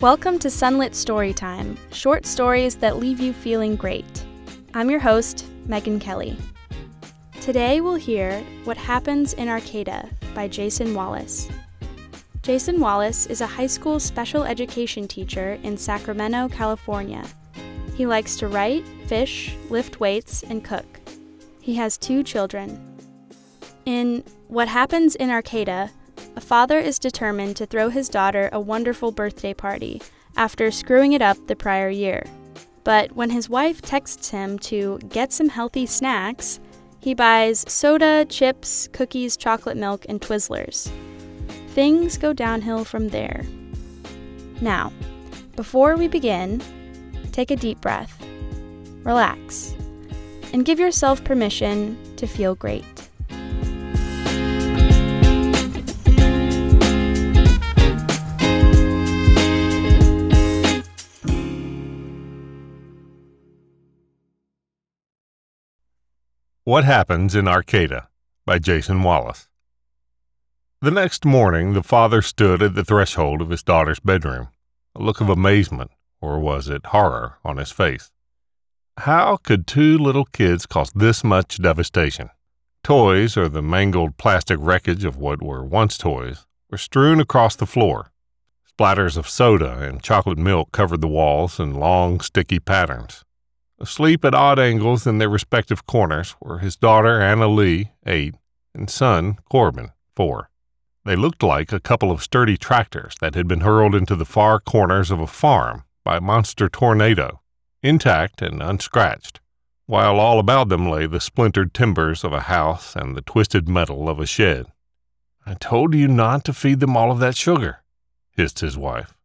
Welcome to Sunlit Storytime, short stories that leave you feeling great. I'm your host, Megan Kelly. Today we'll hear What Happens in Arcata by Jason Wallace. Jason Wallace is a high school special education teacher in Sacramento, California. He likes to write, fish, lift weights, and cook. He has two children. In What Happens in Arcata, a father is determined to throw his daughter a wonderful birthday party after screwing it up the prior year. But when his wife texts him to get some healthy snacks, he buys soda, chips, cookies, chocolate milk, and Twizzlers. Things go downhill from there. Now, before we begin, take a deep breath, relax, and give yourself permission to feel great. What Happens in Arcata by Jason Wallace. The next morning, the father stood at the threshold of his daughter's bedroom, a look of amazement, or was it horror, on his face. How could two little kids cause this much devastation? Toys, or the mangled plastic wreckage of what were once toys, were strewn across the floor. Splatters of soda and chocolate milk covered the walls in long, sticky patterns. Asleep at odd angles in their respective corners were his daughter, Annalee, 8, and son, Corbin, 4. They looked like a couple of sturdy tractors that had been hurled into the far corners of a farm by a monster tornado, intact and unscratched, while all about them lay the splintered timbers of a house and the twisted metal of a shed. "I told you not to feed them all of that sugar," hissed his wife.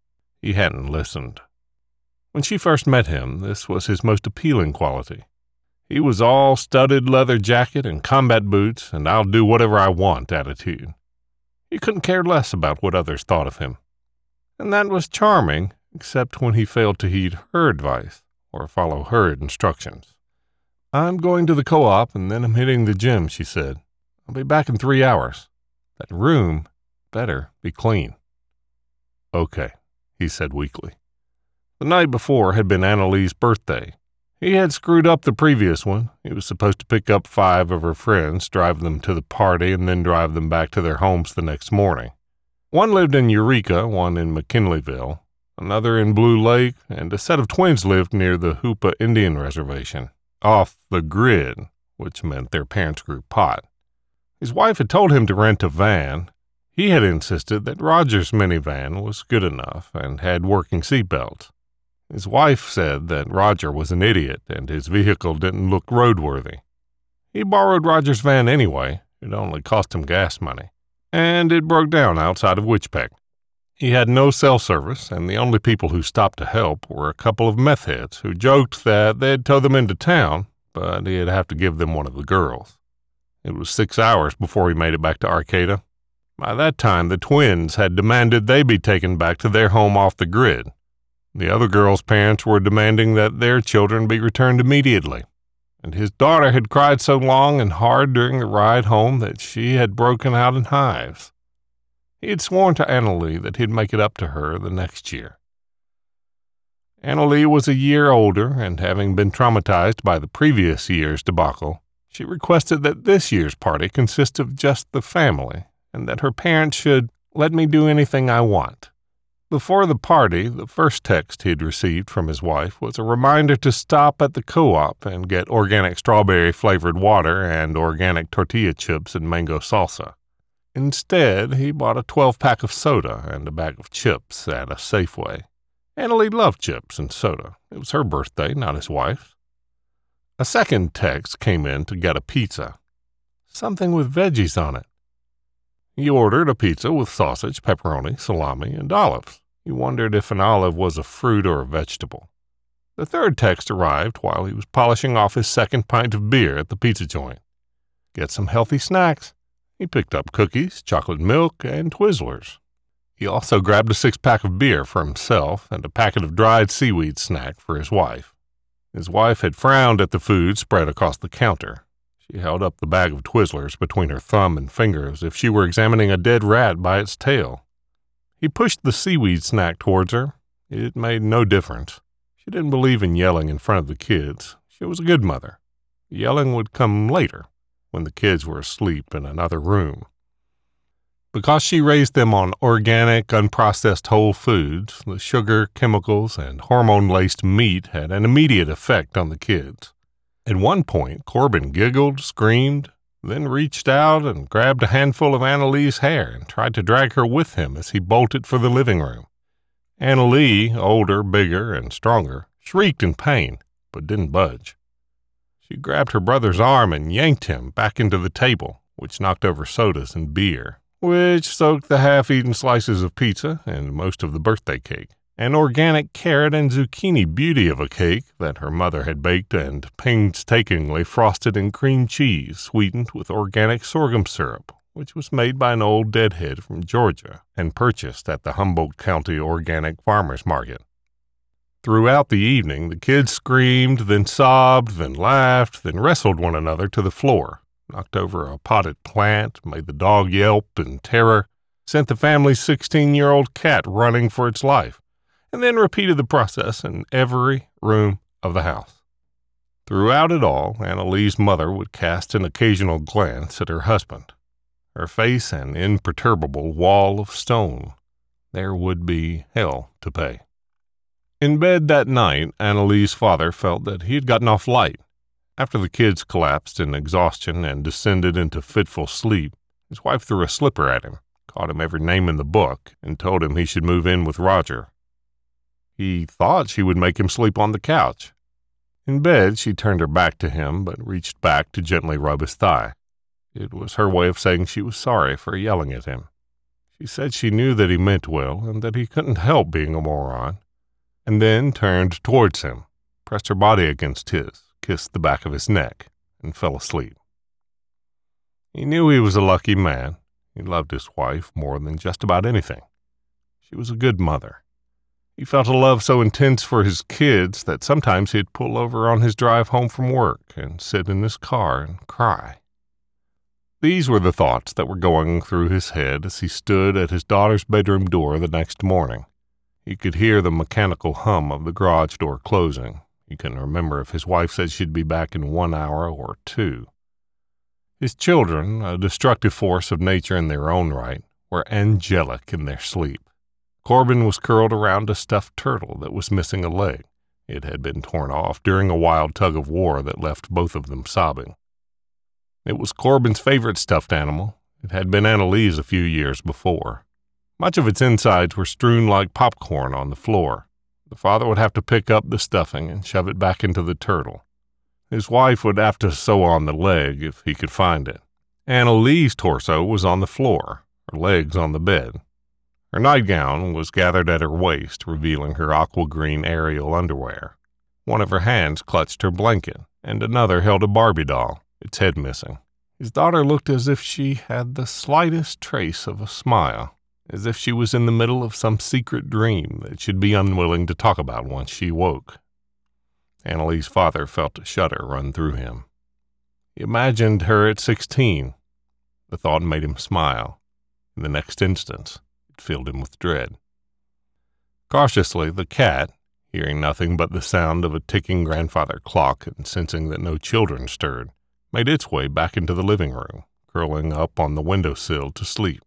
He hadn't listened. When she first met him, this was his most appealing quality. He was all studded leather jacket and combat boots and "I'll do whatever I want" attitude. He couldn't care less about what others thought of him. And that was charming, except when he failed to heed her advice or follow her instructions. "I'm going to the co-op and then I'm hitting the gym," she said. "I'll be back in 3 hours. That room better be clean." "Okay," he said weakly. The night before had been Annalise's birthday. He had screwed up the previous one. He was supposed to pick up 5 of her friends, drive them to the party, and then drive them back to their homes the next morning. One lived in Eureka, one in McKinleyville, another in Blue Lake, and a set of twins lived near the Hoopa Indian Reservation, off the grid, which meant their parents grew pot. His wife had told him to rent a van. He had insisted that Roger's minivan was good enough and had working seatbelts. His wife said that Roger was an idiot and his vehicle didn't look roadworthy. He borrowed Roger's van anyway. It only cost him gas money, and it broke down outside of Witchpeck. He had no cell service, and the only people who stopped to help were a couple of meth heads who joked that they'd tow them into town, but he'd have to give them one of the girls. It was 6 hours before he made it back to Arcata. By that time, the twins had demanded they be taken back to their home off the grid. The other girl's parents were demanding that their children be returned immediately, and his daughter had cried so long and hard during the ride home that she had broken out in hives. He had sworn to Annalee that he'd make it up to her the next year. Annalee was a year older, and having been traumatized by the previous year's debacle, she requested that this year's party consist of just the family, and that her parents should let me do anything I want. Before the party, the first text he'd received from his wife was a reminder to stop at the co-op and get organic strawberry-flavored water and organic tortilla chips and mango salsa. Instead, he bought a 12-pack of soda and a bag of chips at a Safeway. Annalee loved chips and soda. It was her birthday, not his wife's. A second text came in to get a pizza, something with veggies on it. He ordered a pizza with sausage, pepperoni, salami, and olives. He wondered if an olive was a fruit or a vegetable. The third text arrived while he was polishing off his second pint of beer at the pizza joint. Get some healthy snacks. He picked up cookies, chocolate milk, and Twizzlers. He also grabbed a 6-pack of beer for himself and a packet of dried seaweed snack for his wife. His wife had frowned at the food spread across the counter. She held up the bag of Twizzlers between her thumb and finger as if she were examining a dead rat by its tail. He pushed the seaweed snack towards her, It made no difference. She didn't believe in yelling in front of the kids. She was a good mother. Yelling would come later, when the kids were asleep in another room. Because she raised them on organic, unprocessed whole foods, the sugar, chemicals, and hormone-laced meat had an immediate effect on the kids. At one point, Corbin giggled, screamed, then reached out and grabbed a handful of Annalee's hair and tried to drag her with him as he bolted for the living room. Annalee, older, bigger, and stronger, shrieked in pain, but didn't budge. She grabbed her brother's arm and yanked him back into the table, which knocked over sodas and beer, which soaked the half-eaten slices of pizza and most of the birthday cake, an organic carrot and zucchini beauty of a cake that her mother had baked and painstakingly frosted in cream cheese sweetened with organic sorghum syrup, which was made by an old deadhead from Georgia and purchased at the Humboldt County Organic Farmer's Market. Throughout the evening, the kids screamed, then sobbed, then laughed, then wrestled one another to the floor, knocked over a potted plant, made the dog yelp in terror, sent the family's 16-year-old cat running for its life, and then repeated the process in every room of the house. Throughout it all, Annalee's mother would cast an occasional glance at her husband. Her face an imperturbable wall of stone. There would be hell to pay. In bed that night, Annalee's father felt that he had gotten off light. After the kids collapsed in exhaustion and descended into fitful sleep, his wife threw a slipper at him, called him every name in the book, and told him he should move in with Roger. He thought she would make him sleep on the couch. In bed, she turned her back to him, but reached back to gently rub his thigh. It was her way of saying she was sorry for yelling at him. She said she knew that he meant well and that he couldn't help being a moron, and then turned towards him, pressed her body against his, kissed the back of his neck, and fell asleep. He knew he was a lucky man. He loved his wife more than just about anything. She was a good mother. He felt a love so intense for his kids that sometimes he'd pull over on his drive home from work and sit in his car and cry. These were the thoughts that were going through his head as he stood at his daughter's bedroom door the next morning. He could hear the mechanical hum of the garage door closing. He couldn't remember if his wife said she'd be back in 1 hour or two. His children, a destructive force of nature in their own right, were angelic in their sleep. Corbin was curled around a stuffed turtle that was missing a leg. It had been torn off during a wild tug of war that left both of them sobbing. It was Corbin's favorite stuffed animal. It had been Annalee's a few years before. Much of its insides were strewn like popcorn on the floor. The father would have to pick up the stuffing and shove it back into the turtle. His wife would have to sew on the leg if he could find it. Annalee's torso was on the floor, her legs on the bed. Her nightgown was gathered at her waist, revealing her aqua green aerial underwear. One of her hands clutched her blanket, and another held a Barbie doll, its head missing. His daughter looked as if she had the slightest trace of a smile, as if she was in the middle of some secret dream that she'd be unwilling to talk about once she woke. Annalee's father felt a shudder run through him. He imagined her at 16. The thought made him smile. In the next instant, it filled him with dread. Cautiously, the cat, hearing nothing but the sound of a ticking grandfather clock and sensing that no children stirred, made its way back into the living room, curling up on the windowsill to sleep.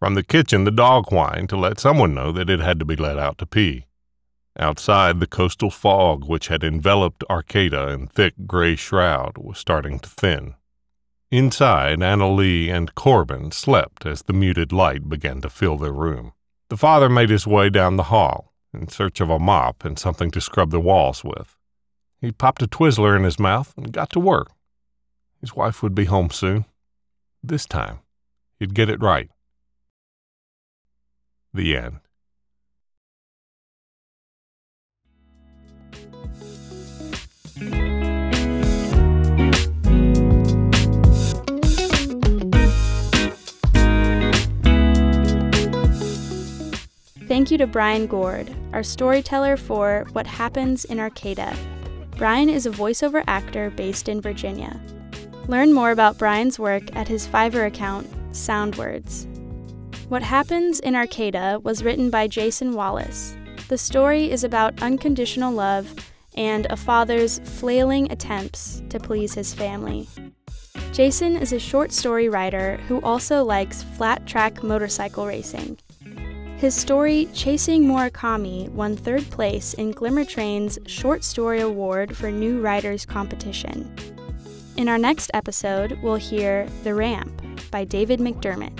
From the kitchen, the dog whined to let someone know that it had to be let out to pee. Outside, the coastal fog, which had enveloped Arcata in thick gray shroud, was starting to thin. Inside, Annalee and Corbin slept as the muted light began to fill their room. The father made his way down the hall, in search of a mop and something to scrub the walls with. He popped a Twizzler in his mouth and got to work. His wife would be home soon. This time, he'd get it right. The end. Thank you to Brian Gord, our storyteller for What Happens in Arcata. Brian is a voiceover actor based in Virginia. Learn more about Brian's work at his Fiverr account, Soundwords. What Happens in Arcata was written by Jason Wallace. The story is about unconditional love and a father's flailing attempts to please his family. Jason is a short story writer who also likes flat-track motorcycle racing. His story, Chasing Murakami, won third place in Glimmer Train's Short Story Award for New Writers Competition. In our next episode, we'll hear The Ramp by David McDermott.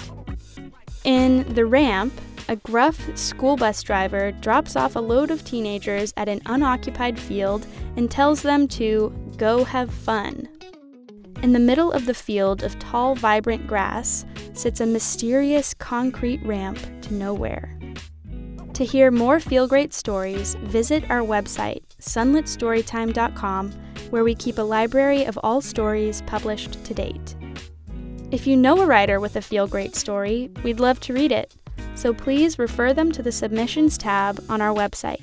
In The Ramp, a gruff school bus driver drops off a load of teenagers at an unoccupied field and tells them to go have fun. In the middle of the field of tall, vibrant grass sits a mysterious concrete ramp to nowhere. To hear more Feel Great stories, visit our website, sunlitstorytime.com, where we keep a library of all stories published to date. If you know a writer with a Feel Great story, we'd love to read it, so please refer them to the Submissions tab on our website.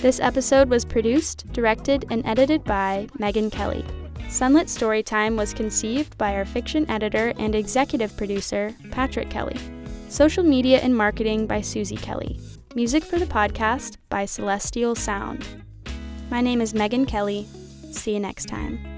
This episode was produced, directed, and edited by Megan Kelly. Sunlit Storytime was conceived by our fiction editor and executive producer, Patrick Kelly. Social media and marketing by Susie Kelly. Music for the podcast by Celestial Sound. My name is Megan Kelly. See you next time.